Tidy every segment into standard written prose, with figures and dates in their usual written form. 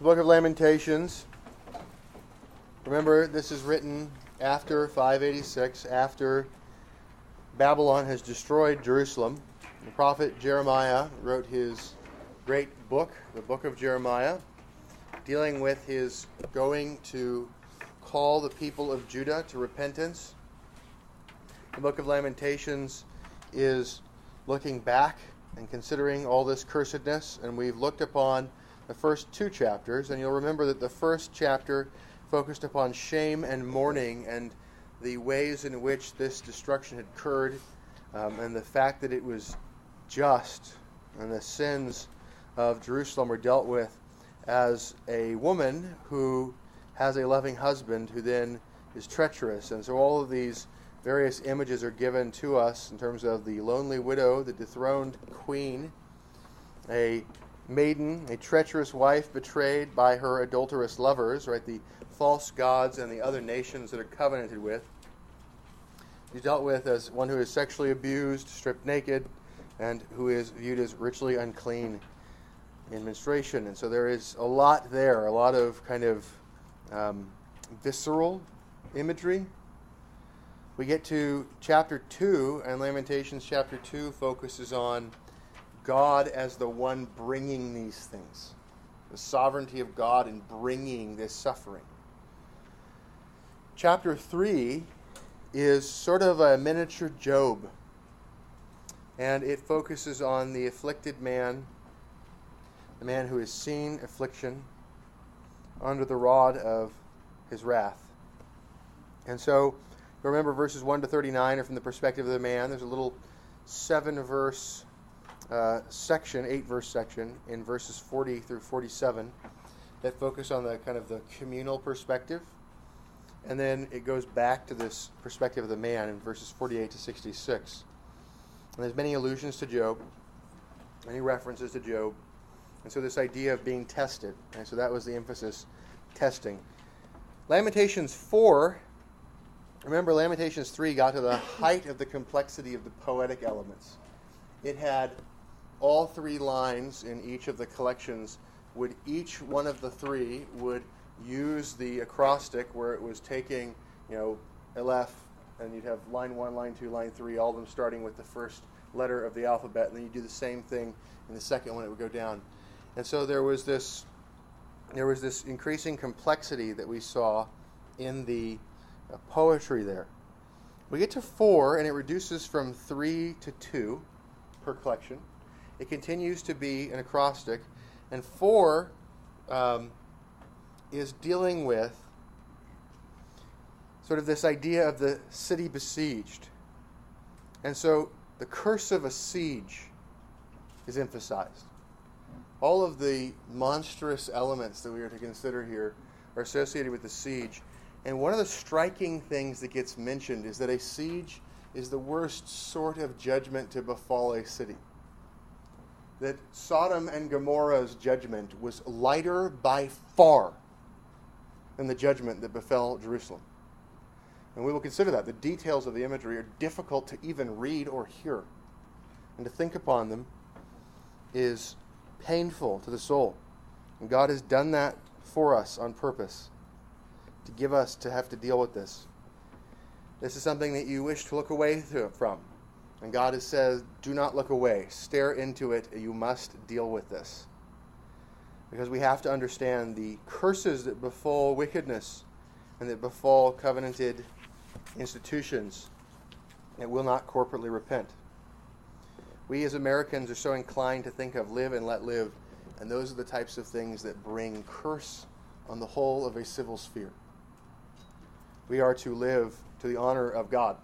The Book of Lamentations. Remember, this is written after 586, after Babylon has destroyed Jerusalem. The prophet Jeremiah wrote his great book, the Book of Jeremiah, dealing with his going to call the people of Judah to repentance. The Book of Lamentations is looking back and considering all this cursedness, and we've looked upon the first two chapters, and you'll remember that the first chapter focused upon shame and mourning and the ways in which this destruction had occurred, and the fact that it was just, and the sins of Jerusalem were dealt with as a woman who has a loving husband who then is treacherous. And so all of these various images are given to us in terms of the lonely widow, the dethroned queen, a maiden, a treacherous wife betrayed by her adulterous lovers, right? The false gods and the other nations that are covenanted with. She's dealt with as one who is sexually abused, stripped naked, and who is viewed as ritually unclean in menstruation. And so there is a lot there, a lot of kind of visceral imagery. We get to chapter 2, and Lamentations chapter 2 focuses on God as the one bringing these things, the sovereignty of God in bringing this suffering. Chapter 3 is sort of a miniature Job, and it focuses on the afflicted man, the man who has seen affliction under the rod of his wrath. And so remember, verses 1 to 39 are from the perspective of the man. There's a little 7-verse section, 8-verse section, in verses 40 through 47 that focus on the kind of the communal perspective. And then it goes back to this perspective of the man in verses 48 to 66. And there's many allusions to Job, many references to Job. And so this idea of being tested. And so that was the emphasis, testing. Lamentations 4... Remember, Lamentations 3 got to the height of the complexity of the poetic elements. It had all three lines in each of the collections. Would each one of the three would use the acrostic where it was taking, you know, Aleph, and you'd have line 1, line 2, line 3, all of them starting with the first letter of the alphabet, and then you do the same thing in the second one, it would go down. And so there was this increasing complexity that we saw in the poetry there. We get to 4, and it reduces from 3 to 2 per collection. It continues to be an acrostic, and 4 is dealing with sort of this idea of the city besieged. And so the curse of a siege is emphasized. All of the monstrous elements that we are to consider here are associated with the siege. And one of the striking things that gets mentioned is that a siege is the worst sort of judgment to befall a city. That Sodom and Gomorrah's judgment was lighter by far than the judgment that befell Jerusalem. And we will consider that. The details of the imagery are difficult to even read or hear. And to think upon them is painful to the soul. And God has done that for us on purpose, to give us to have to deal with this. This is something that you wish to look away from. And God has said, do not look away. Stare into it. You must deal with this. Because we have to understand the curses that befall wickedness and that befall covenanted institutions that will not corporately repent. We as Americans are so inclined to think of live and let live, and those are the types of things that bring curse on the whole of a civil sphere. We are to live to the honor of God,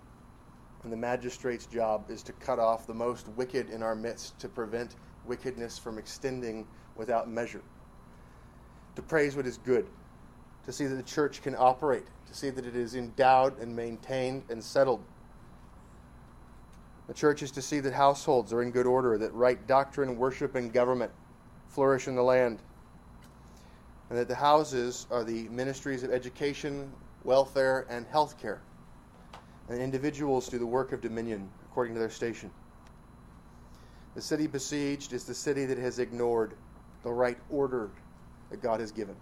and the magistrate's job is to cut off the most wicked in our midst, to prevent wickedness from extending without measure, to praise what is good, to see that the church can operate, to see that it is endowed and maintained and settled. The church is to see that households are in good order, that right doctrine, worship, and government flourish in the land, and that the houses are the ministries of education, welfare, and health care. And individuals do the work of dominion according to their station. The city besieged is the city that has ignored the right order that God has given.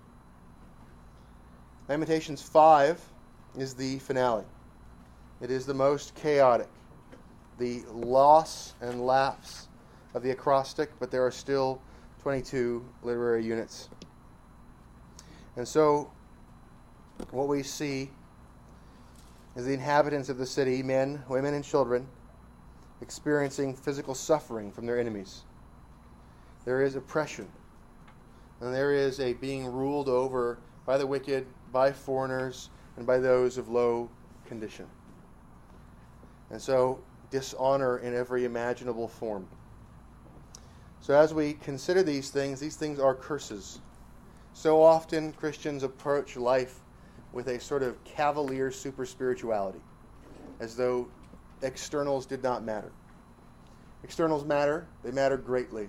Lamentations 5 is the finale. It is the most chaotic, the loss and lapse of the acrostic, but there are still 22 literary units. And so, what we see is the inhabitants of the city, men, women, and children, experiencing physical suffering from their enemies. There is oppression, and there is a being ruled over by the wicked, by foreigners, and by those of low condition. And so, dishonor in every imaginable form. So as we consider these things are curses. So often Christians approach life with a sort of cavalier super-spirituality, as though externals did not matter. Externals matter. They matter greatly.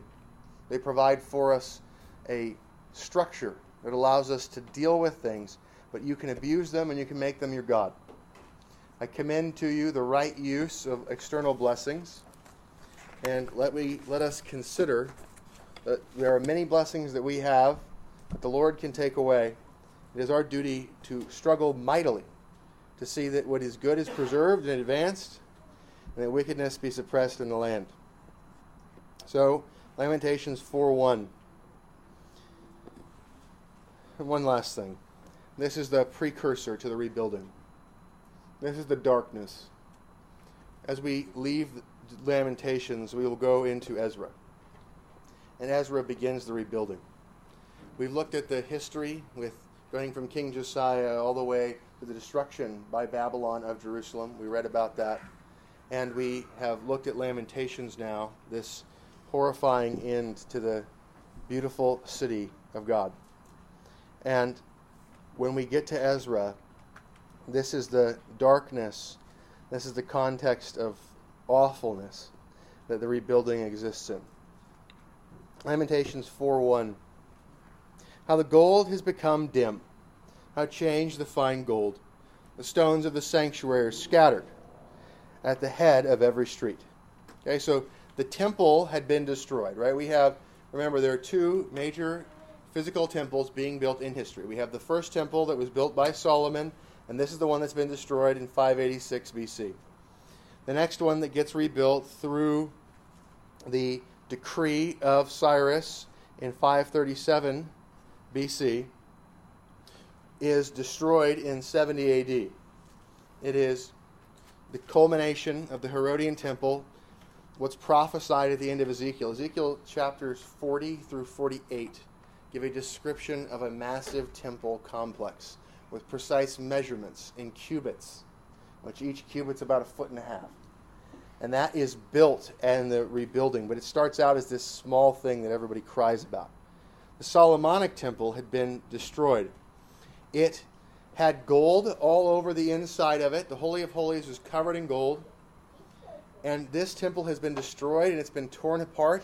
They provide for us a structure that allows us to deal with things, but you can abuse them and you can make them your God. I commend to you the right use of external blessings, and let us consider that there are many blessings that we have that the Lord can take away. It is our duty to struggle mightily to see that what is good is preserved and advanced, and that wickedness be suppressed in the land. So, Lamentations 4:1. One last thing. This is the precursor to the rebuilding. This is the darkness. As we leave Lamentations, we will go into Ezra. And Ezra begins the rebuilding. We've looked at the history with going from King Josiah all the way to the destruction by Babylon of Jerusalem. We read about that. And we have looked at Lamentations now, this horrifying end to the beautiful city of God. And when we get to Ezra, this is the darkness, this is the context of awfulness that the rebuilding exists in. Lamentations 4:1. How the gold has become dim, how changed the fine gold. The stones of the sanctuary are scattered at the head of every street. Okay, so the temple had been destroyed, right? We have, remember, there are two major physical temples being built in history. We have the first temple that was built by Solomon, and this is the one that's been destroyed in 586 BC. The next one that gets rebuilt through the decree of Cyrus in 537 BC is destroyed in 70 AD. It is the culmination of the Herodian temple, what's prophesied at the end of Ezekiel. Ezekiel chapters 40 through 48 give a description of a massive temple complex with precise measurements in cubits, which each cubit's about 1.5 feet. And that is built and the rebuilding, but it starts out as this small thing that everybody cries about. The Solomonic temple had been destroyed. It had gold all over the inside of it. The Holy of Holies was covered in gold. And this temple has been destroyed and it's been torn apart.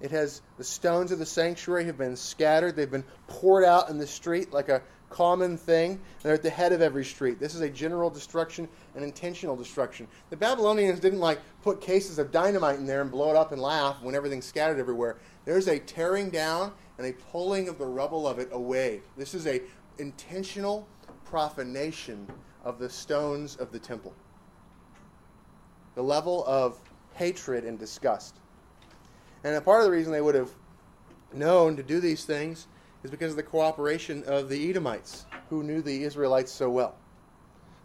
It has, the stones of the sanctuary have been scattered. They've been poured out in the street like a common thing. They're at the head of every street. This is a general destruction, an intentional destruction. The Babylonians didn't put cases of dynamite in there and blow it up and laugh when everything's scattered everywhere. There's a tearing down and a pulling of the rubble of it away. This is a intentional profanation of the stones of the temple. The level of hatred and disgust. And a part of the reason they would have known to do these things is because of the cooperation of the Edomites, who knew the Israelites so well.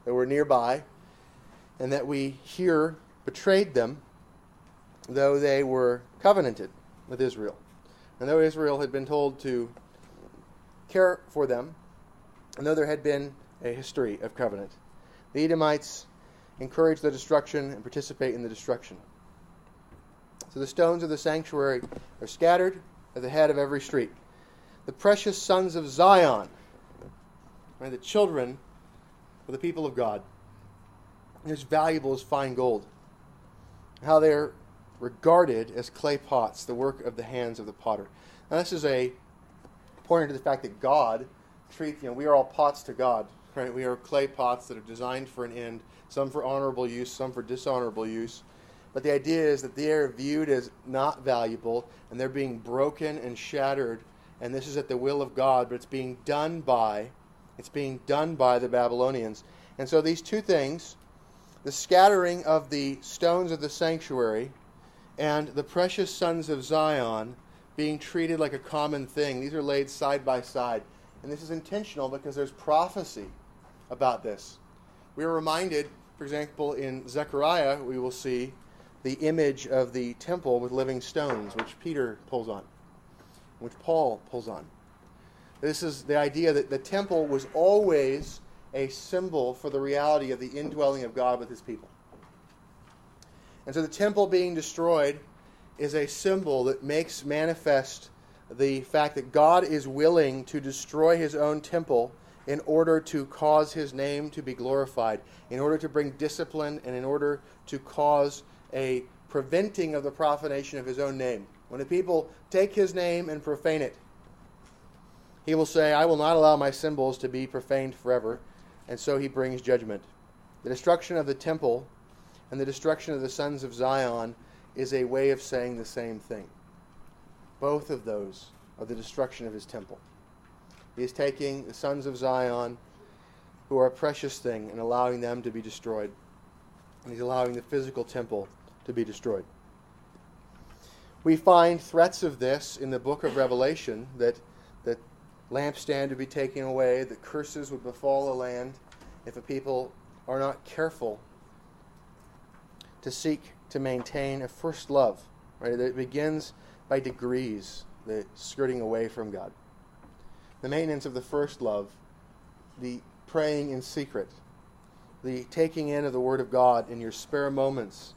They were nearby, and that we here betrayed them, though they were covenanted with Israel. And though Israel had been told to care for them, and though there had been a history of covenant, the Edomites encourage the destruction and participate in the destruction. So the stones of the sanctuary are scattered at the head of every street. The precious sons of Zion, right, the children of the people of God, as valuable as fine gold, how they're regarded as clay pots, the work of the hands of the potter. Now this is a pointer to the fact that God treats, we are all pots to God, right? We are clay pots that are designed for an end, some for honorable use, some for dishonorable use. But the idea is that they are viewed as not valuable, and they're being broken and shattered and this is at the will of God, but it's being done by the Babylonians. And so these two things, the scattering of the stones of the sanctuary and the precious sons of Zion being treated like a common thing, these are laid side by side. And this is intentional because there's prophecy about this. We are reminded, for example, in Zechariah, we will see the image of the temple with living stones, which Peter pulls on, which Paul pulls on. This is the idea that the temple was always a symbol for the reality of the indwelling of God with his people. And so the temple being destroyed is a symbol that makes manifest the fact that God is willing to destroy his own temple in order to cause his name to be glorified, in order to bring discipline, and in order to cause a preventing of the profanation of his own name. When the people take his name and profane it, he will say, I will not allow my symbols to be profaned forever. And so he brings judgment. The destruction of the temple and the destruction of the sons of Zion is a way of saying the same thing. Both of those are the destruction of his temple. He is taking the sons of Zion, who are a precious thing, and allowing them to be destroyed. And he's allowing the physical temple to be destroyed. We find threats of this in the book of Revelation, that the lampstand would be taken away, that curses would befall the land if the people are not careful to seek to maintain a first love. Right? It begins by degrees, the skirting away from God. The maintenance of the first love, the praying in secret, the taking in of the Word of God in your spare moments,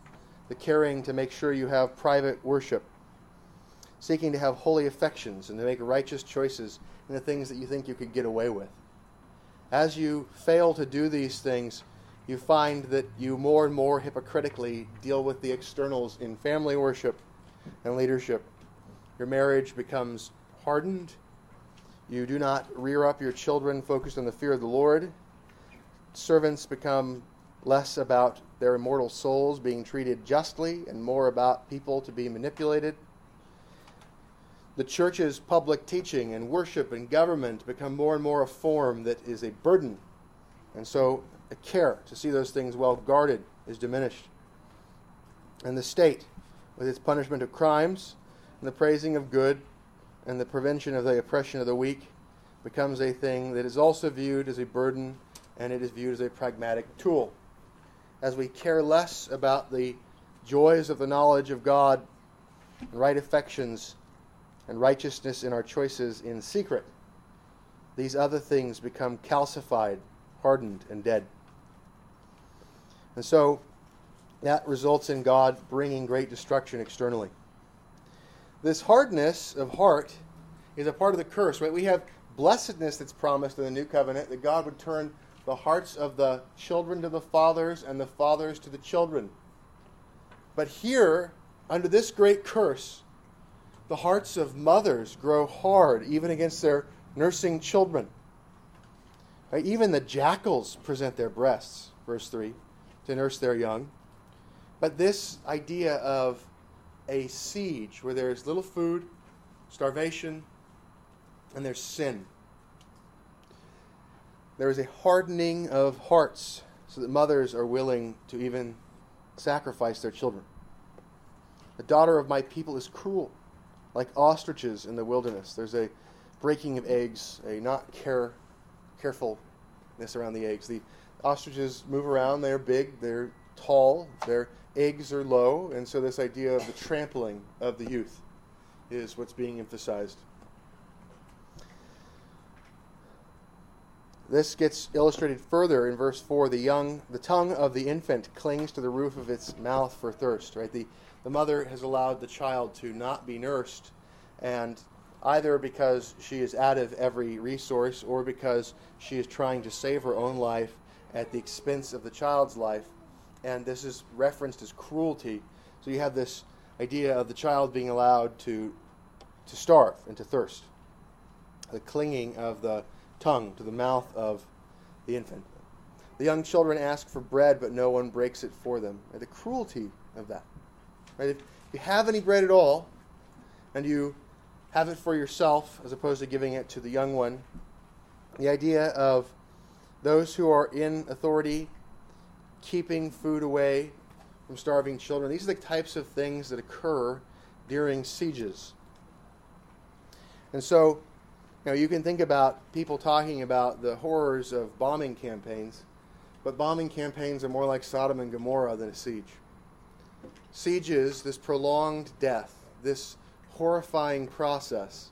the caring to make sure you have private worship, seeking to have holy affections and to make righteous choices in the things that you think you could get away with. As you fail to do these things, you find that you more and more hypocritically deal with the externals in family worship and leadership. Your marriage becomes hardened. You do not rear up your children focused on the fear of the Lord. Servants become less about their immortal souls being treated justly and more about people to be manipulated. The church's public teaching and worship and government become more and more a form that is a burden. And so a care to see those things well guarded is diminished. And the state, with its punishment of crimes, and the praising of good, and the prevention of the oppression of the weak, becomes a thing that is also viewed as a burden, and it is viewed as a pragmatic tool. As we care less about the joys of the knowledge of God, and right affections, and righteousness in our choices in secret, these other things become calcified, hardened, and dead. And so that results in God bringing great destruction externally. This hardness of heart is a part of the curse, right? We have blessedness that's promised in the new covenant, that God would turn the hearts of the children to the fathers and the fathers to the children. But here, under this great curse, the hearts of mothers grow hard, even against their nursing children. Right? Even the jackals present their breasts, verse 3, to nurse their young. But this idea of a siege where there is little food, starvation, and there's sin. There is a hardening of hearts so that mothers are willing to even sacrifice their children. The daughter of my people is cruel, like ostriches in the wilderness. There's a breaking of eggs, a carefulness around the eggs. The ostriches move around, they're big, they're tall, their eggs are low, and so this idea of the trampling of the youth is what's being emphasized. This gets illustrated further in verse 4. The tongue of the infant clings to the roof of its mouth for thirst. Right? The mother has allowed the child to not be nursed, and either because she is out of every resource or because she is trying to save her own life at the expense of the child's life. And this is referenced as cruelty. So you have this idea of the child being allowed to starve and to thirst. The clinging of the tongue to the mouth of the infant. The young children ask for bread, but no one breaks it for them. Right? The cruelty of that. Right? If you have any bread at all, and you have it for yourself as opposed to giving it to the young one. The idea of those who are in authority keeping food away from starving children. These are the types of things that occur during sieges. And so, you know, you can think about people talking about the horrors of bombing campaigns, but bombing campaigns are more like Sodom and Gomorrah than a siege. Sieges, this prolonged death, this horrifying process,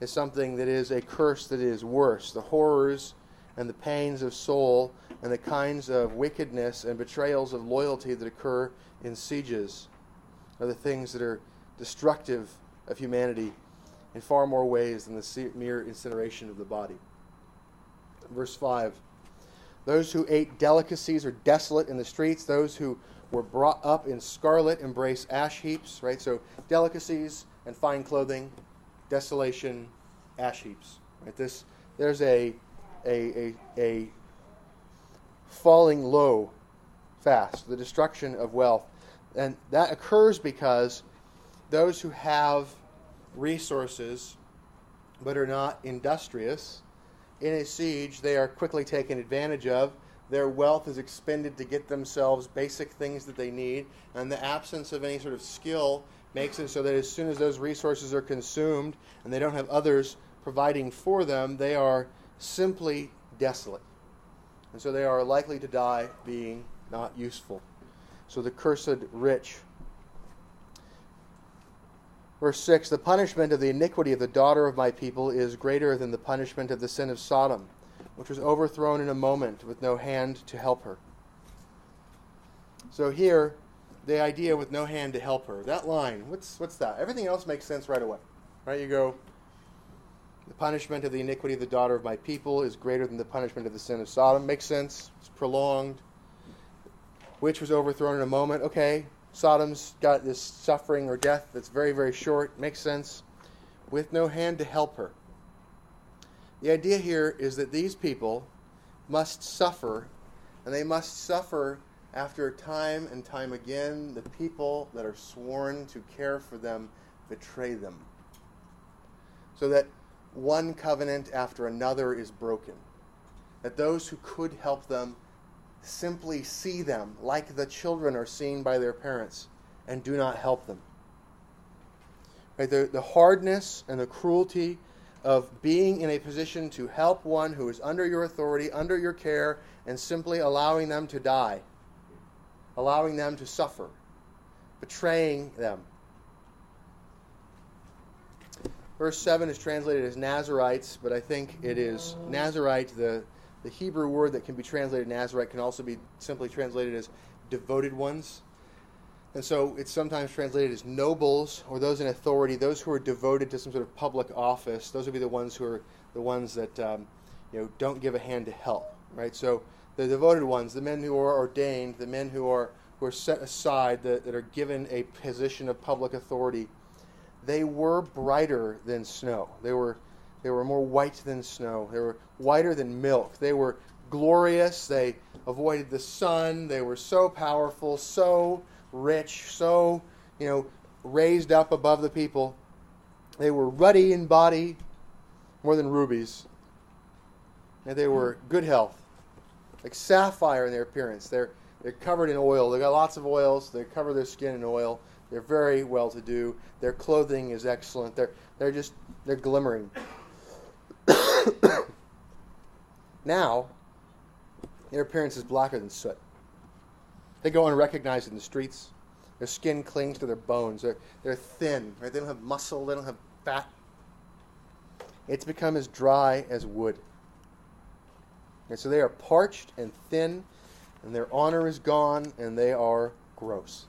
is something that is a curse that is worse. The horrors and the pains of soul and the kinds of wickedness and betrayals of loyalty that occur in sieges are the things that are destructive of humanity in far more ways than the mere incineration of the body. Verse 5, those who ate delicacies are desolate in the streets. Those who were brought up in scarlet embrace ash heaps, right? So delicacies and fine clothing, desolation, ash heaps. Right? There's a falling low fast, the destruction of wealth. And that occurs because those who have resources but are not industrious, in a siege they are quickly taken advantage of. Their wealth is expended to get themselves basic things that they need, and the absence of any sort of skill makes it so that as soon as those resources are consumed and they don't have others providing for them, they are simply desolate. And so they are likely to die being not useful. So the cursed rich. Verse 6, the punishment of the iniquity of the daughter of my people is greater than the punishment of the sin of Sodom, which was overthrown in a moment with no hand to help her. So here, the idea with no hand to help her. That line, what's that? Everything else makes sense right away. Right? You go, the punishment of the iniquity of the daughter of my people is greater than the punishment of the sin of Sodom. Makes sense. It's prolonged. Which was overthrown in a moment. Okay, Sodom's got this suffering or death that's very, very short. Makes sense. With no hand to help her. The idea here is that these people must suffer, and they must suffer after time and time again the people that are sworn to care for them betray them. So that one covenant after another is broken. That those who could help them simply see them like the children are seen by their parents and do not help them. Right? The hardness and the cruelty of being in a position to help one who is under your authority, under your care, and simply allowing them to die, allowing them to suffer, betraying them. Verse 7 is translated as Nazarites, but I think it is Nazarite. The Hebrew word that can be translated Nazarite can also be simply translated as devoted ones. And so it's sometimes translated as nobles or those in authority, those who are devoted to some sort of public office. Those would be the ones who are the ones that don't give a hand to help, right? So the devoted ones, the men who are ordained, the men who are set aside, that are given a position of public authority, they were brighter than snow. They were more white than snow. They were whiter than milk. They were glorious. They avoided the sun. They were so powerful, so rich, so, raised up above the people. They were ruddy in body, more than rubies. And they were good health, like sapphire in their appearance. They're covered in oil. They've got lots of oils. They cover their skin in oil. They're very well to do. Their clothing is excellent. They're glimmering. Now, their appearance is blacker than soot. They go unrecognized in the streets. Their skin clings to their bones. They're thin, right? They don't have muscle. They don't have fat. It's become as dry as wood. And so they are parched and thin, and their honor is gone, and they are gross.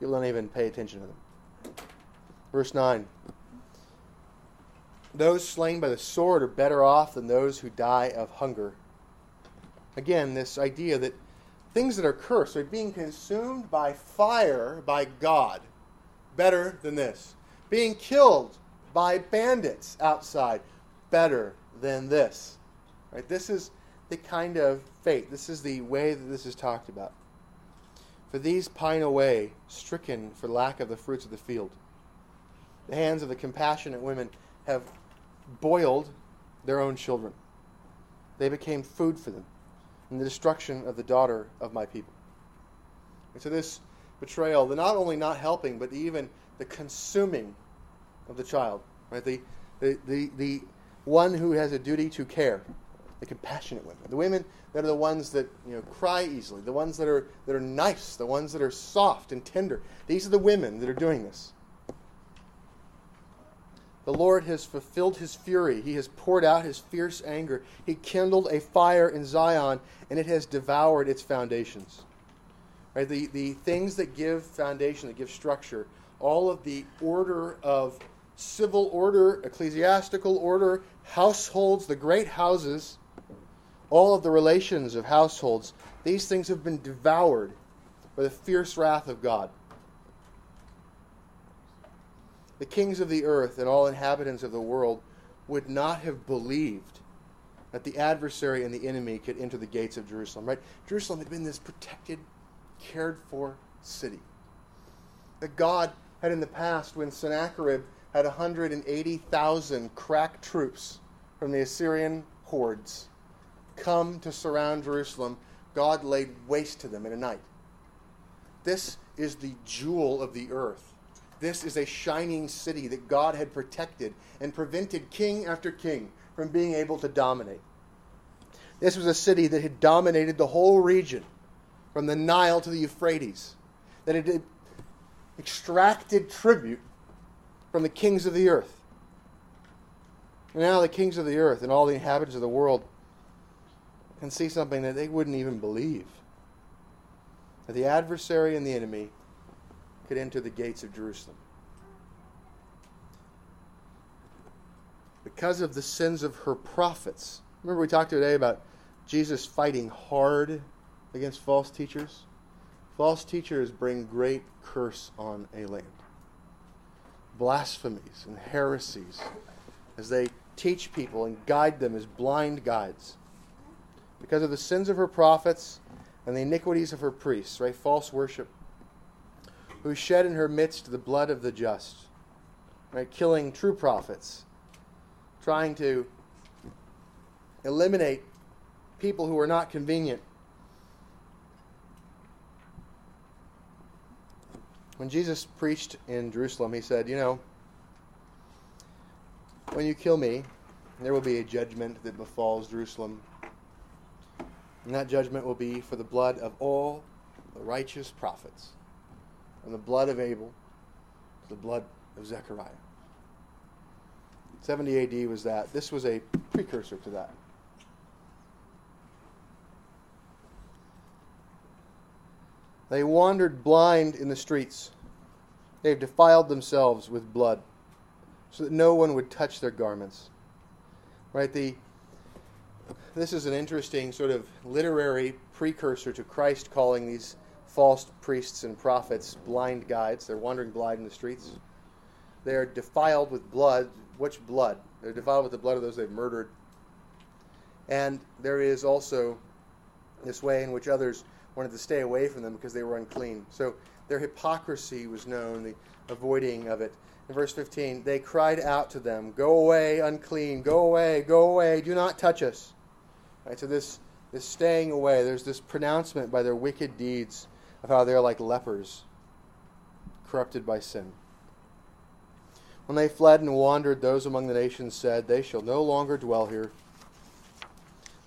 People don't even pay attention to them. Verse 9. Those slain by the sword are better off than those who die of hunger. Again, this idea that things that are cursed are being consumed by fire by God. Better than this. Being killed by bandits outside. Better than this. Right? This is the kind of fate. This is the way that this is talked about. For these pine away, stricken for lack of the fruits of the field. the hands of the compassionate women have boiled their own children. They became food for them in the destruction of the daughter of my people. And so this betrayal, the not only not helping, but even the consuming of the child, right? The one who has a duty to care, the compassionate women, the women that are the ones that, you know, cry easily, the ones that are nice, the ones that are soft and tender. These are the women that are doing this. The Lord has fulfilled his fury. He has poured out his fierce anger. He kindled a fire in Zion, and it has devoured its foundations. Right? The things that give foundation, that give structure, all of the order of civil order, ecclesiastical order, households, the great houses, all of the relations of households, these things have been devoured by the fierce wrath of God. The kings of the earth and all inhabitants of the world would not have believed that the adversary and the enemy could enter the gates of Jerusalem, right? Jerusalem had been this protected, cared for city. That God had in the past, when Sennacherib had 180,000 crack troops from the Assyrian hordes come to surround Jerusalem, God laid waste to them in a night. This is the jewel of the earth. This is a shining city that God had protected and prevented king after king from being able to dominate. This was a city that had dominated the whole region, from the Nile to the Euphrates, that had extracted tribute from the kings of the earth. And now the kings of the earth and all the inhabitants of the world can see something that they wouldn't even believe, that the adversary and the enemy could enter the gates of Jerusalem. Because of the sins of her prophets. Remember we talked today about Jesus fighting hard against false teachers? False teachers bring great curse on a land. Blasphemies and heresies as they teach people and guide them as blind guides. Because of the sins of her prophets and the iniquities of her priests, right? False worship. Who shed in her midst the blood of the just, right? Killing true prophets, trying to eliminate people who are not convenient. When Jesus preached in Jerusalem, he said, you know, when you kill me, there will be a judgment that befalls Jerusalem. And that judgment will be for the blood of all the righteous prophets. From the blood of Abel to the blood of Zechariah. 70 A.D. was that. This was a precursor to that. They wandered blind in the streets. They have defiled themselves with blood so that no one would touch their garments. Right? This is an interesting sort of literary precursor to Christ calling these false priests and prophets blind guides. They're wandering blind in the streets. They are defiled with blood. Which blood? They're defiled with the blood of those they've murdered. And there is also this way in which others wanted to stay away from them because they were unclean. So their hypocrisy was known, the avoiding of it. In verse 15, they cried out to them, "Go away, unclean, go away, do not touch us." All right, so this staying away, there's this pronouncement by their wicked deeds of how they're like lepers, corrupted by sin. When they fled and wandered, those among the nations said, "They shall no longer dwell here."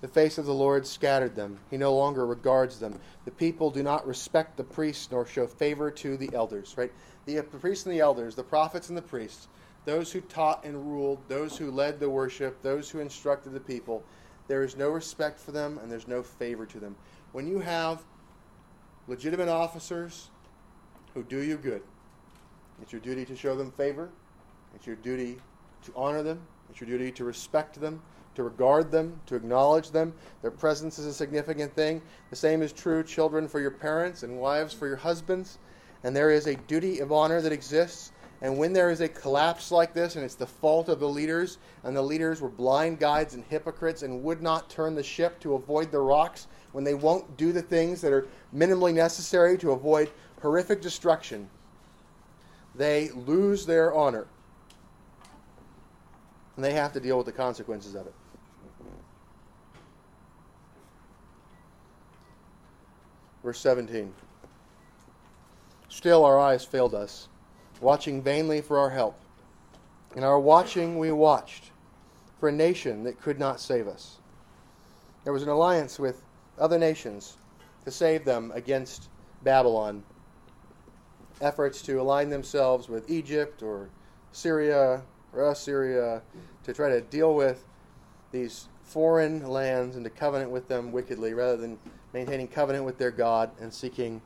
The face of the Lord scattered them. He no longer regards them. The people do not respect the priests nor show favor to the elders. Right? The priests and the elders, the prophets and the priests, those who taught and ruled, those who led the worship, those who instructed the people, there is no respect for them and there's no favor to them. When you have legitimate officers who do you good, it's your duty to show them favor. It's your duty to honor them. It's your duty to respect them, to regard them, to acknowledge them. Their presence is a significant thing. The same is true, children, for your parents and wives for your husbands. And there is a duty of honor that exists. And when there is a collapse like this, and it's the fault of the leaders, and the leaders were blind guides and hypocrites and would not turn the ship to avoid the rocks, when they won't do the things that are minimally necessary to avoid horrific destruction, they lose their honor. and they have to deal with the consequences of it. Verse 17. Still our eyes failed us, watching vainly for our help. In our watching we watched for a nation that could not save us. There was an alliance with other nations to save them against Babylon. Efforts to align themselves with Egypt or Syria or Assyria to try to deal with these foreign lands and to covenant with them wickedly rather than maintaining covenant with their God and seeking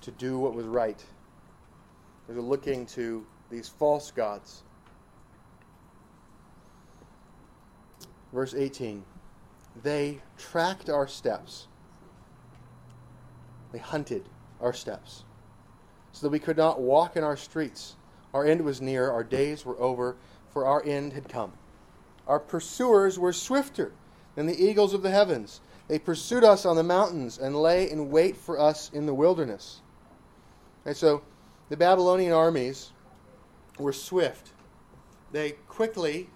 to do what was right. They're looking to these false gods. Verse 18. They tracked our steps. They hunted our steps, so that we could not walk in our streets. Our end was near, our days were over, for our end had come. Our pursuers were swifter than the eagles of the heavens. They pursued us on the mountains and lay in wait for us in the wilderness. And so the Babylonian armies were swift. They quickly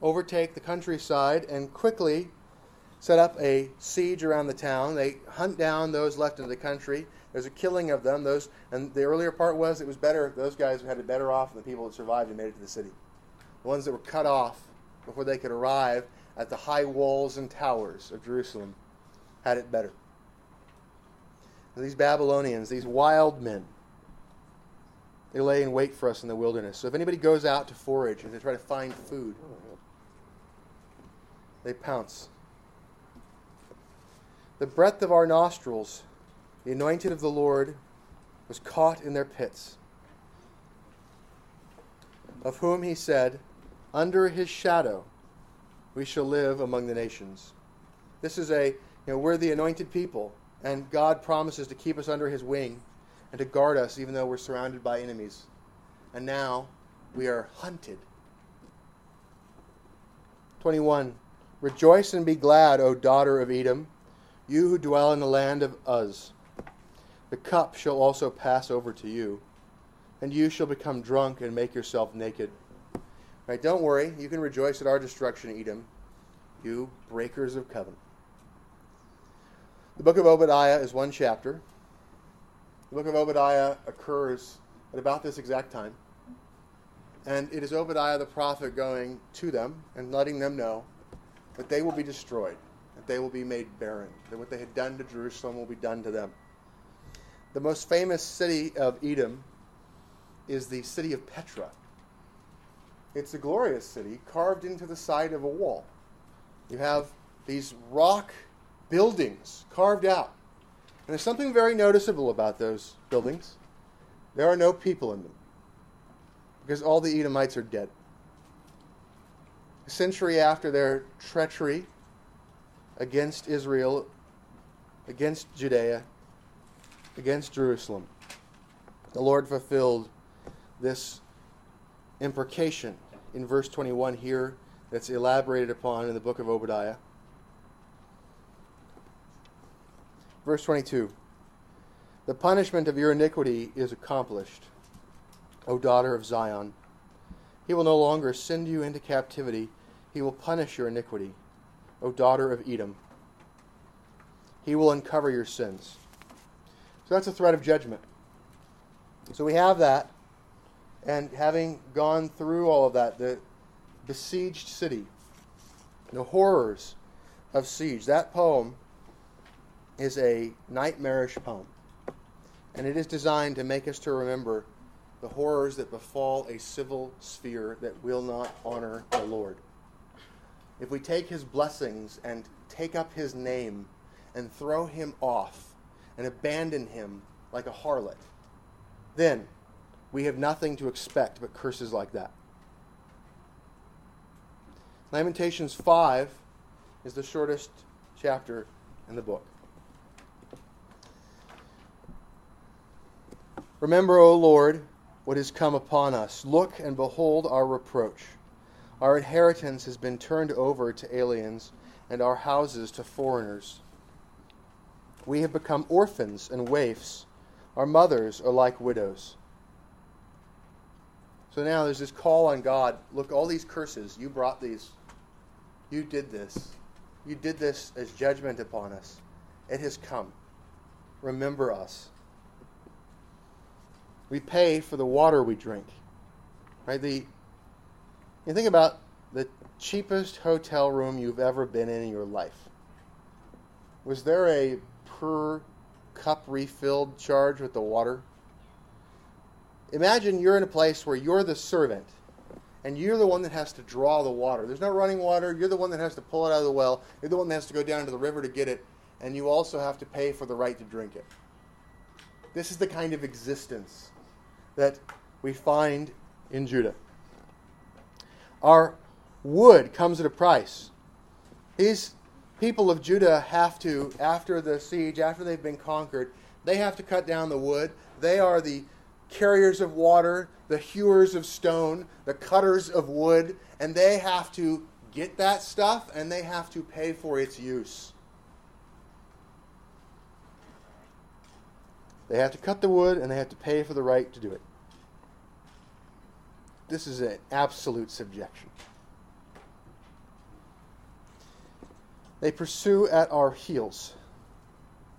overtake the countryside and quickly set up a siege around the town. They hunt down those left in the country. There's a killing of them. Those, and the earlier part was it was better. Those guys had it better off than the people that survived and made it to the city. The ones that were cut off before they could arrive at the high walls and towers of Jerusalem had it better. And these Babylonians, these wild men, they lay in wait for us in the wilderness. So if anybody goes out to forage and to try to find food, they pounce. The breath of our nostrils, the anointed of the Lord, was caught in their pits, of whom he said, under his shadow we shall live among the nations. This is a, we're the anointed people, and God promises to keep us under his wing and to guard us even though we're surrounded by enemies. And now we are hunted. 21. Rejoice and be glad, O daughter of Edom, you who dwell in the land of Uz. The cup shall also pass over to you, and you shall become drunk and make yourself naked. All right, don't worry. You can rejoice at our destruction, Edom, you breakers of covenant. The book of Obadiah is one chapter. The book of Obadiah occurs at about this exact time. And it is Obadiah the prophet going to them and letting them know that they will be destroyed, that they will be made barren, that what they had done to Jerusalem will be done to them. The most famous city of Edom is the city of Petra. It's a glorious city carved into the side of a wall. You have these rock buildings carved out. And there's something very noticeable about those buildings. There are no people in them because all the Edomites are dead. A century after their treachery against Israel, against Judea, against Jerusalem, the Lord fulfilled this imprecation in verse 21 here that's elaborated upon in the book of Obadiah. Verse 22. The punishment of your iniquity is accomplished, O daughter of Zion. He will no longer send you into captivity. He will punish your iniquity, O daughter of Edom. He will uncover your sins. So that's a threat of judgment. So we have that, and having gone through all of that, the besieged city, the horrors of siege, that poem is a nightmarish poem. And it is designed to make us to remember the horrors that befall a civil sphere that will not honor the Lord. If we take his blessings and take up his name and throw him off and abandon him like a harlot, then we have nothing to expect but curses like that. Lamentations 5 is the shortest chapter in the book. Remember, O Lord, what has come upon us. Look and behold our reproach. Our inheritance has been turned over to aliens and our houses to foreigners. We have become orphans and waifs. Our mothers are like widows. So now there's this call on God. Look, all these curses, you brought these. You did this. You did this as judgment upon us. It has come. Remember us. We pay for the water we drink. Right? You think about the cheapest hotel room you've ever been in your life. Was there a per cup refilled charge with the water? Imagine you're in a place where you're the servant and you're the one that has to draw the water. There's no running water. You're the one that has to pull it out of the well. You're the one that has to go down to the river to get it. And you also have to pay for the right to drink it. This is the kind of existence that we find in Judah. Our wood comes at a price. These people of Judah have to, after the siege, after they've been conquered, they have to cut down the wood. They are the carriers of water, the hewers of stone, the cutters of wood, and they have to get that stuff and they have to pay for its use. They have to cut the wood and they have to pay for the right to do it. This is an absolute subjection. They pursue at our heels.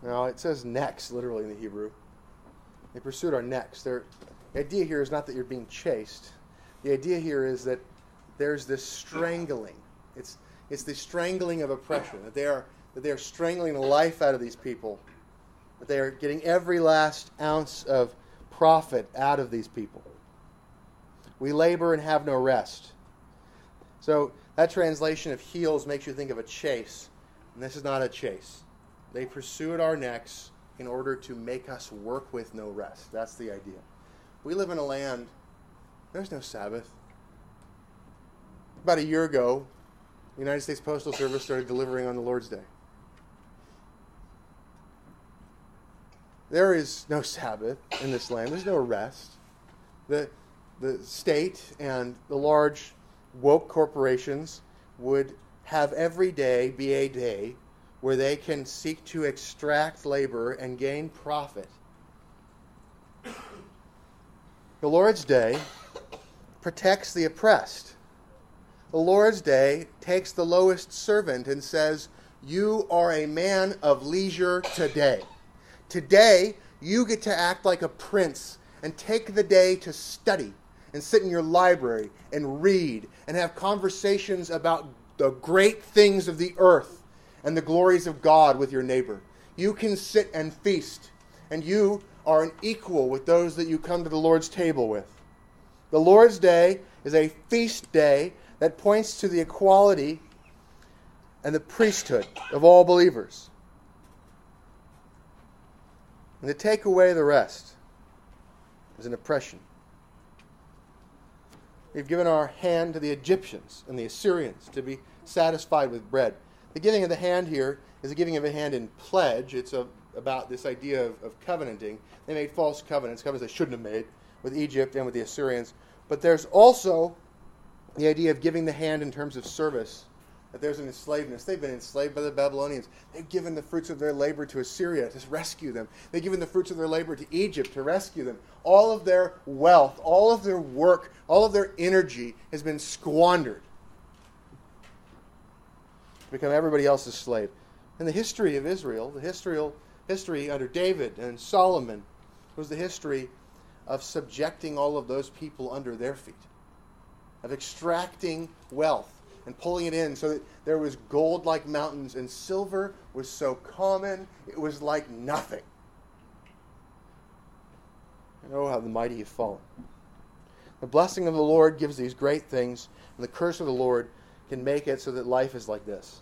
Now, it says necks, literally, in the Hebrew. They pursue at our necks. The idea here is not that you're being chased. The idea here is that there's this strangling. It's the strangling of oppression, that they are strangling the life out of these people, that they are getting every last ounce of profit out of these people. We labor and have no rest. So that translation of heels makes you think of a chase. And this is not a chase. They pursue at our necks in order to make us work with no rest. That's the idea. We live in a land, there's no Sabbath. About a year ago, the United States Postal Service started delivering on the Lord's Day. There is no Sabbath in this land. There's no rest. The state and the large woke corporations would have every day be a day where they can seek to extract labor and gain profit. The Lord's Day protects the oppressed. The Lord's Day takes the lowest servant and says, "You are a man of leisure today. Today, you get to act like a prince and take the day to study and sit in your library and read and have conversations about the great things of the earth and the glories of God with your neighbor. You can sit and feast, and you are an equal with those that you come to the Lord's table with." The Lord's Day is a feast day that points to the equality and the priesthood of all believers. And to take away the rest is an oppression. We've given our hand to the Egyptians and the Assyrians to be satisfied with bread. The giving of the hand here is a giving of a hand in pledge. It's about this idea of covenanting. They made false covenants they shouldn't have made, with Egypt and with the Assyrians. But there's also the idea of giving the hand in terms of service, that there's an enslavement. They've been enslaved by the Babylonians. They've given the fruits of their labor to Assyria to rescue them. They've given the fruits of their labor to Egypt to rescue them. All of their wealth, all of their work, all of their energy has been squandered to become everybody else's slave. And the history of Israel, the history under David and Solomon, was the history of subjecting all of those people under their feet, of extracting wealth and pulling it in so that there was gold like mountains and silver was so common, it was like nothing. And oh, how the mighty have fallen. The blessing of the Lord gives these great things, and the curse of the Lord can make it so that life is like this.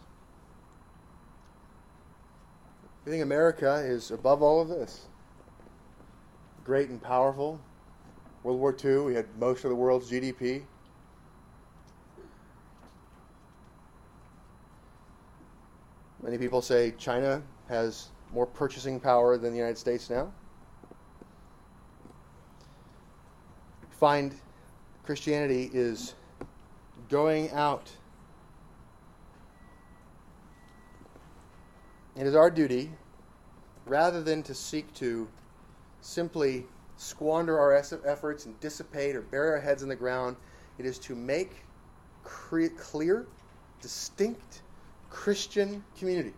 You think America is above all of this? Great and powerful. World War II, we had most of the world's GDP. Many people say China has more purchasing power than the United States now. Find Christianity is going out. It is our duty, rather than to seek to simply squander our efforts and dissipate or bury our heads in the ground. It is to make clear, distinct Christian community.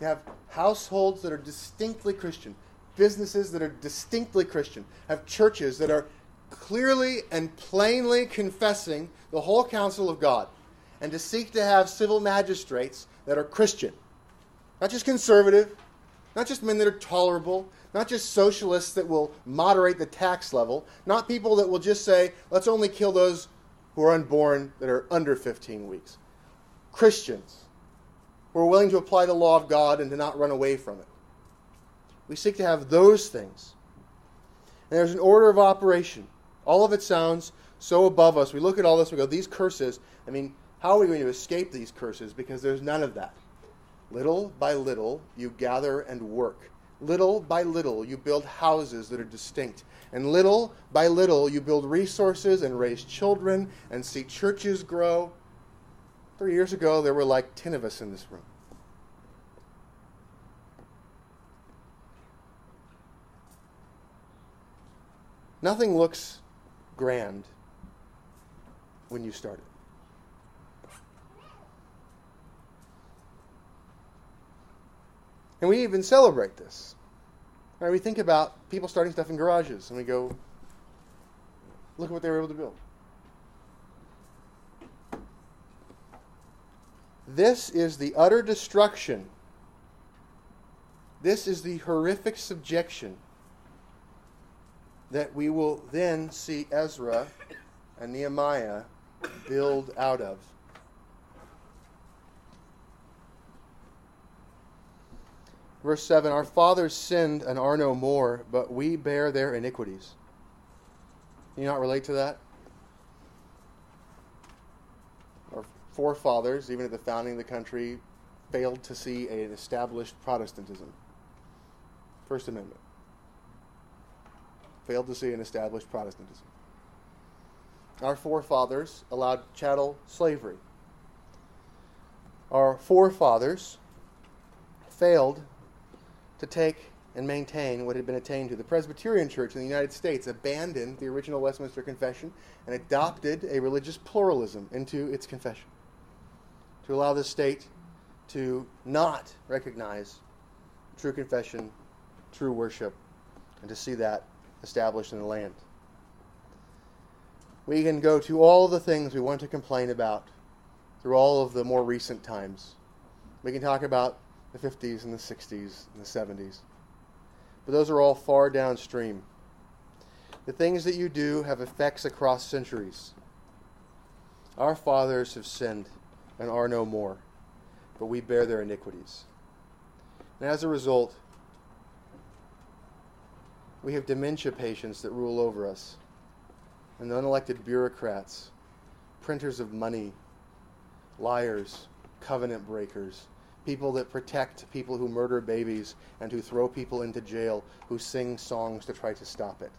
To have households that are distinctly Christian, businesses that are distinctly Christian, have churches that are clearly and plainly confessing the whole counsel of God, and to seek to have civil magistrates that are Christian. Not just conservative, not just men that are tolerable, not just socialists that will moderate the tax level, not people that will just say, let's only kill those who are unborn that are under 15 weeks. Christians who are willing to apply the law of God and to not run away from it. We seek to have those things. And there's an order of operation. All of it sounds so above us. We look at all this, we go, these curses, I mean, how are we going to escape these curses? Because there's none of that. Little by little, you gather and work. Little by little, you build houses that are distinct. And little by little, you build resources and raise children and see churches grow. 3 years ago, there were like 10 of us in this room. Nothing looks grand when you start it. And we even celebrate this. Right, we think about people starting stuff in garages, and we go, look at what they were able to build. This is the utter destruction. This is the horrific subjection that we will then see Ezra and Nehemiah build out of. Verse 7, our fathers sinned and are no more, but we bear their iniquities. Can you not relate to that? Our forefathers, even at the founding of the country, failed to see an established Protestantism. First Amendment. Failed to see an established Protestantism. Our forefathers allowed chattel slavery. Our forefathers failed to take and maintain what had been attained to. The Presbyterian Church in the United States abandoned the original Westminster Confession and adopted a religious pluralism into its confession to allow the state to not recognize true confession, true worship, and to see that established in the land. We can go to all the things we want to complain about through all of the more recent times. We can talk about the 50s and the 60s and the 70s. But those are all far downstream. The things that you do have effects across centuries. Our fathers have sinned and are no more, but we bear their iniquities. And as a result, we have dementia patients that rule over us, and the unelected bureaucrats, printers of money, liars, covenant breakers, people that protect people who murder babies and who throw people into jail, who sing songs to try to stop it.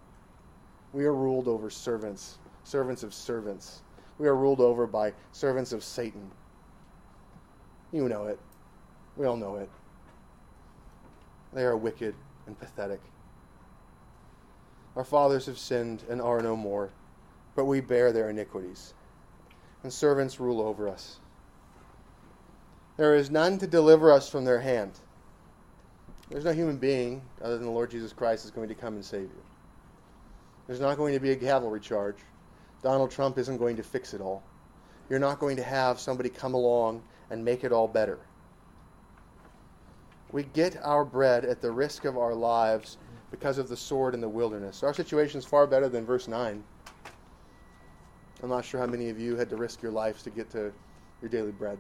We are ruled over servants, servants of servants. We are ruled over by servants of Satan. You know it. We all know it. They are wicked and pathetic. Our fathers have sinned and are no more, but we bear their iniquities, and servants rule over us. There is none to deliver us from their hand. There's no human being other than the Lord Jesus Christ is going to come and save you. There's not going to be a cavalry charge. Donald Trump isn't going to fix it all. You're not going to have somebody come along and make it all better. We get our bread at the risk of our lives because of the sword in the wilderness. Our situation is far better than verse 9. I'm not sure how many of you had to risk your lives to get to your daily bread.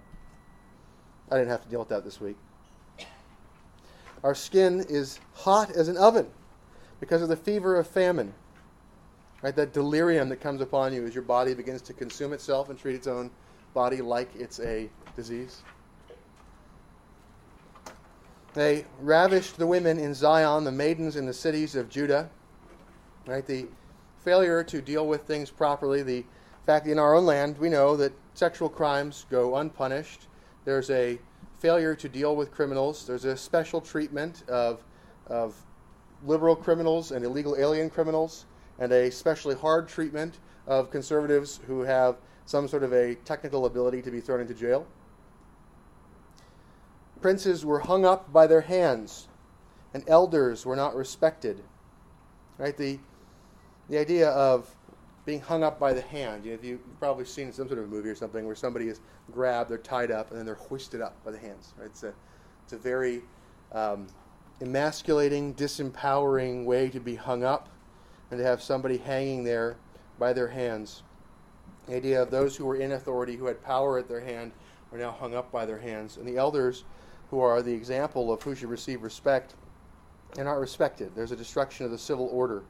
I didn't have to deal with that this week. Our skin is hot as an oven because of the fever of famine. Right? That delirium that comes upon you as your body begins to consume itself and treat its own body like it's a disease. They ravished the women in Zion, the maidens in the cities of Judah. Right? The failure to deal with things properly. The fact that in our own land, we know that sexual crimes go unpunished. There's a failure to deal with criminals. There's a special treatment of liberal criminals and illegal alien criminals, and a especially hard treatment of conservatives who have some sort of a technical ability to be thrown into jail. Princes were hung up by their hands, and elders were not respected. Right? The idea of being hung up by the hand. You know, you've probably seen some sort of a movie or something where somebody is grabbed, they're tied up, and then they're hoisted up by the hands. Right? It's a very emasculating, disempowering way to be hung up and to have somebody hanging there by their hands. The idea of those who were in authority, who had power at their hand, are now hung up by their hands. And the elders, who are the example of who should receive respect, are not respected. There's a destruction of the civil order.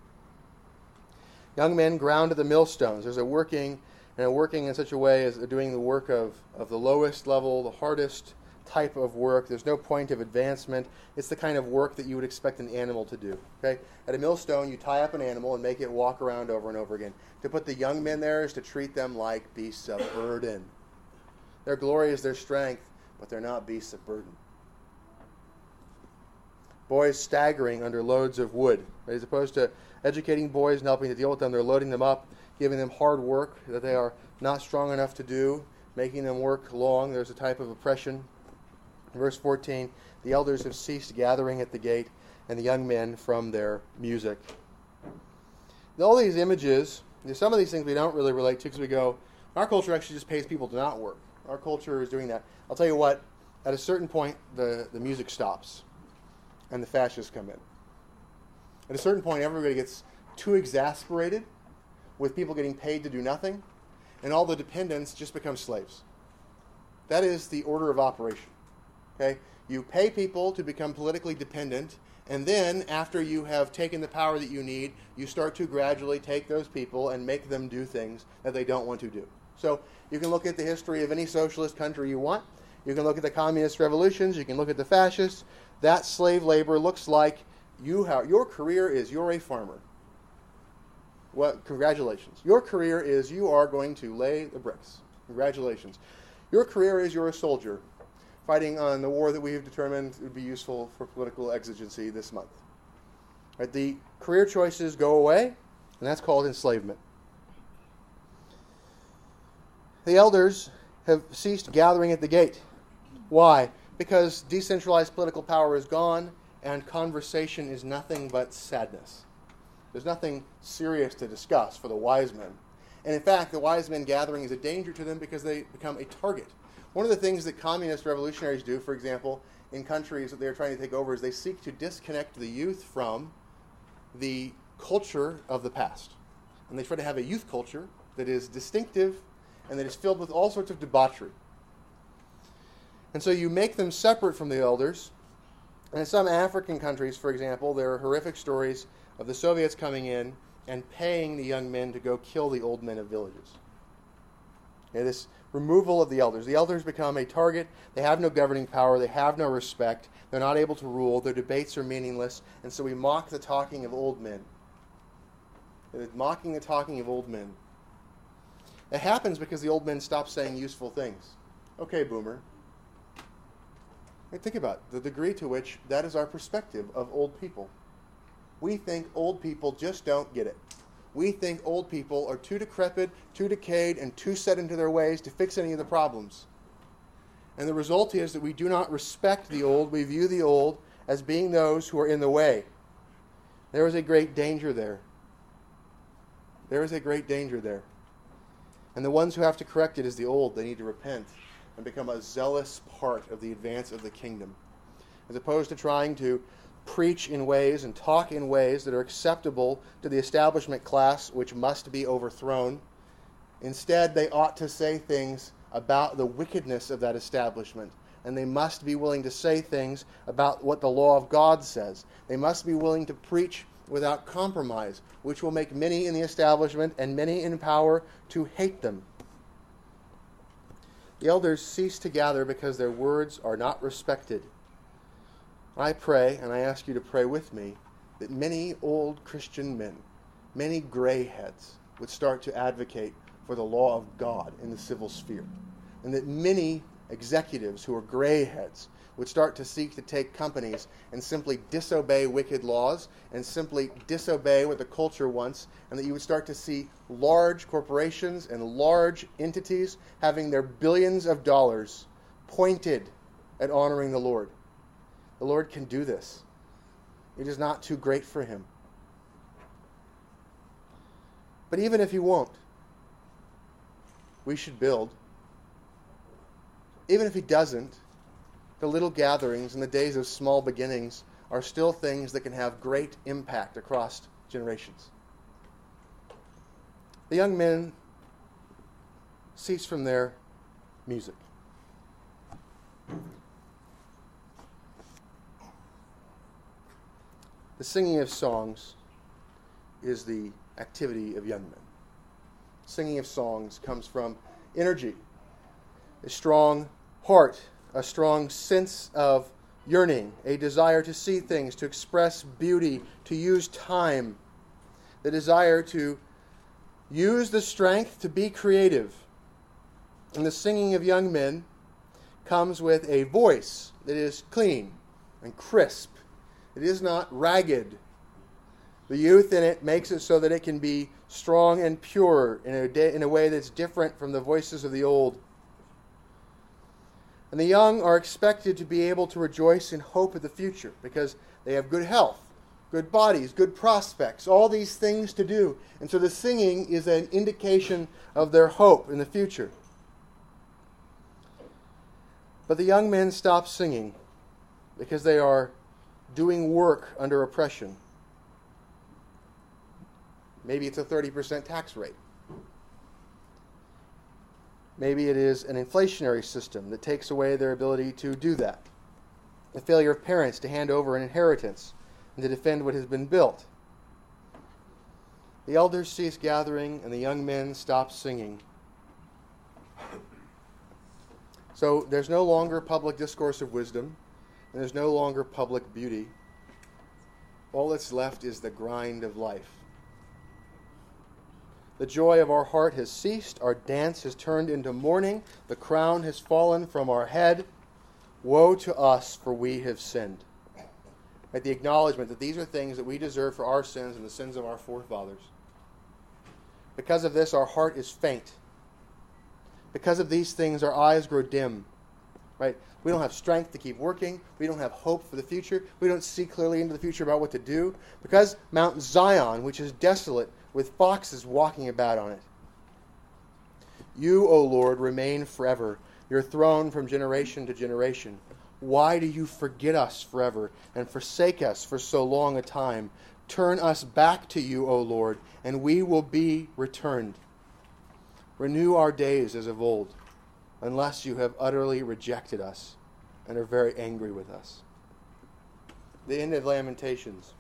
Young men ground to the millstones. There's a working in such a way as doing the work of the lowest level, the hardest type of work. There's no point of advancement. It's the kind of work that you would expect an animal to do. Okay? At a millstone, you tie up an animal and make it walk around over and over again. To put the young men there is to treat them like beasts of burden. Their glory is their strength, but they're not beasts of burden. Boys staggering under loads of wood. Right? As opposed to educating boys and helping to deal with them, they're loading them up, giving them hard work that they are not strong enough to do, making them work long. There's a type of oppression. In verse 14, the elders have ceased gathering at the gate, and the young men from their music. And all these images, some of these things we don't really relate to because we go, our culture actually just pays people to not work. Our culture is doing that. I'll tell you what, at a certain point, the music stops, and the fascists come in. At a certain point, everybody gets too exasperated with people getting paid to do nothing, and all the dependents just become slaves. That is the order of operation. Okay? You pay people to become politically dependent, and then after you have taken the power that you need, you start to gradually take those people and make them do things that they don't want to do. So you can look at the history of any socialist country you want. You can look at the communist revolutions. You can look at the fascists. That slave labor looks like your career is you're a farmer. Well, congratulations. Your career is you are going to lay the bricks. Congratulations. Your career is you're a soldier fighting on the war that we have determined would be useful for political exigency this month. Right, the career choices go away, and that's called enslavement. The elders have ceased gathering at the gate. Why? Because decentralized political power is gone, and conversation is nothing but sadness. There's nothing serious to discuss for the wise men. And in fact, the wise men gathering is a danger to them because they become a target. One of the things that communist revolutionaries do, for example, in countries that they're trying to take over, is they seek to disconnect the youth from the culture of the past. And they try to have a youth culture that is distinctive and that is filled with all sorts of debauchery. And so you make them separate from the elders. And in some African countries, for example, there are horrific stories of the Soviets coming in and paying the young men to go kill the old men of villages. Okay, this removal of the elders. The elders become a target. They have no governing power. They have no respect. They're not able to rule. Their debates are meaningless. And so we mock the talking of old men. Mocking the talking of old men. That happens because the old men stop saying useful things. Okay, boomer. Think about the degree to which that is our perspective of old people. We think old people just don't get it. We think old people are too decrepit, too decayed, and too set into their ways to fix any of the problems. And the result is that we do not respect the old. We view the old as being those who are in the way. There is a great danger there. There is a great danger there. And the ones who have to correct it is the old. They need to repent and become a zealous part of the advance of the kingdom, as opposed to trying to preach in ways and talk in ways that are acceptable to the establishment class, which must be overthrown. Instead, they ought to say things about the wickedness of that establishment, and they must be willing to say things about what the law of God says. They must be willing to preach without compromise, which will make many in the establishment and many in power to hate them. The elders cease to gather because their words are not respected. I pray, and I ask you to pray with me, that many old Christian men, many gray heads, would start to advocate for the law of God in the civil sphere, and that many executives who are gray heads would start to seek to take companies and simply disobey wicked laws and simply disobey what the culture wants, and that you would start to see large corporations and large entities having their billions of dollars pointed at honoring the Lord. The Lord can do this. It is not too great for him. But even if he won't, we should build. Even if he doesn't, the little gatherings and the days of small beginnings are still things that can have great impact across generations. The young men cease from their music. The singing of songs is the activity of young men. Singing of songs comes from energy, a strong heart, a strong sense of yearning, a desire to see things, to express beauty, to use time, the desire to use the strength to be creative. And the singing of young men comes with a voice that is clean and crisp. It is not ragged. The youth in it makes it so that it can be strong and pure in a way that's different from the voices of the old. And the young are expected to be able to rejoice in hope of the future because they have good health, good bodies, good prospects, all these things to do. And so the singing is an indication of their hope in the future. But the young men stop singing because they are doing work under oppression. Maybe it's a 30% tax rate. Maybe it is an inflationary system that takes away their ability to do that. The failure of parents to hand over an inheritance and to defend what has been built. The elders cease gathering and the young men stop singing. So there's no longer public discourse of wisdom, and there's no longer public beauty. All that's left is the grind of life. The joy of our heart has ceased, our dance has turned into mourning, the crown has fallen from our head. Woe to us, for we have sinned. At the acknowledgement that these are things that we deserve for our sins and the sins of our forefathers. Because of this, our heart is faint. Because of these things, our eyes grow dim. Right? We don't have strength to keep working. We don't have hope for the future. We don't see clearly into the future about what to do. Because Mount Zion, which is desolate, with foxes walking about on it. You, O Lord, remain forever, your throne from generation to generation. Why do you forget us forever and forsake us for so long a time? Turn us back to you, O Lord, and we will be returned. Renew our days as of old, unless you have utterly rejected us and are very angry with us. The end of Lamentations.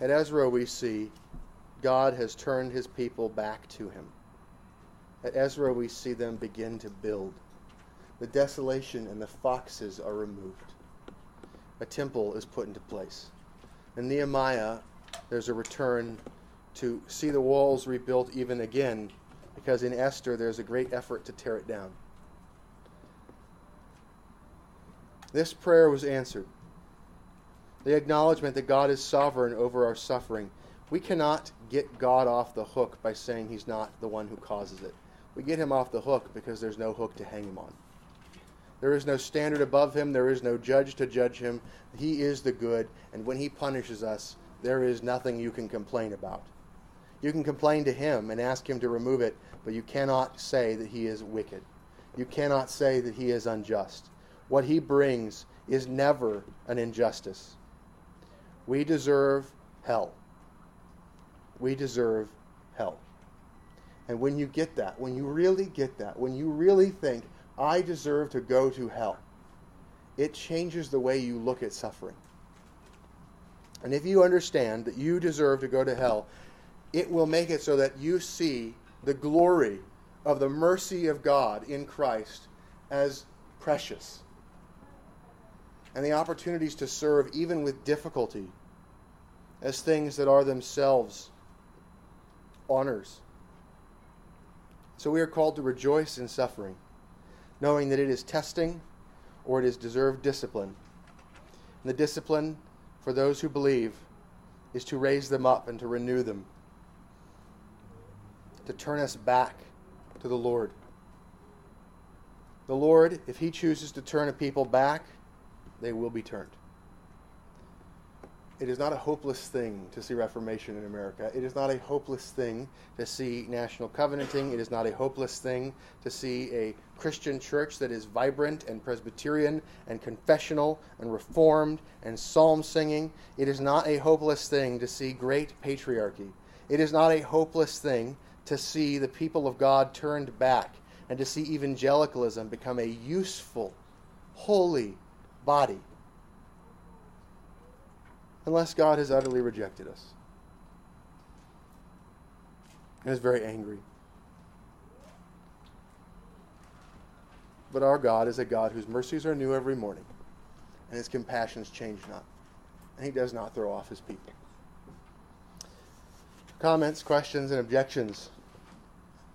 At Ezra we see God has turned his people back to him. At Ezra we see them begin to build. The desolation and the foxes are removed. A temple is put into place. In Nehemiah, there's a return to see the walls rebuilt even again, because in Esther there's a great effort to tear it down. This prayer was answered. The acknowledgement that God is sovereign over our suffering. We cannot get God off the hook by saying he's not the one who causes it. We get him off the hook because there's no hook to hang him on. There is no standard above him. There is no judge to judge him. He is the good, and when he punishes us, there is nothing you can complain about. You can complain to him and ask him to remove it, but you cannot say that he is wicked. You cannot say that he is unjust. What he brings is never an injustice. We deserve hell. We deserve hell. And when you get that, when you really get that, when you really think, I deserve to go to hell, it changes the way you look at suffering. And if you understand that you deserve to go to hell, it will make it so that you see the glory of the mercy of God in Christ as precious. And the opportunities to serve even with difficulty as things that are themselves honors. So we are called to rejoice in suffering, knowing that it is testing or it is deserved discipline. And the discipline for those who believe is to raise them up and to renew them, to turn us back to the Lord. The Lord, if he chooses to turn a people back, they will be turned. It is not a hopeless thing to see Reformation in America. It is not a hopeless thing to see national covenanting. It is not a hopeless thing to see a Christian church that is vibrant and Presbyterian and confessional and reformed and psalm singing. It is not a hopeless thing to see great patriarchy. It is not a hopeless thing to see the people of God turned back and to see evangelicalism become a useful, holy body. Unless God has utterly rejected us and is very angry. But our God is a God whose mercies are new every morning, and his compassions change not, and he does not throw off his people. Comments, questions, and objections?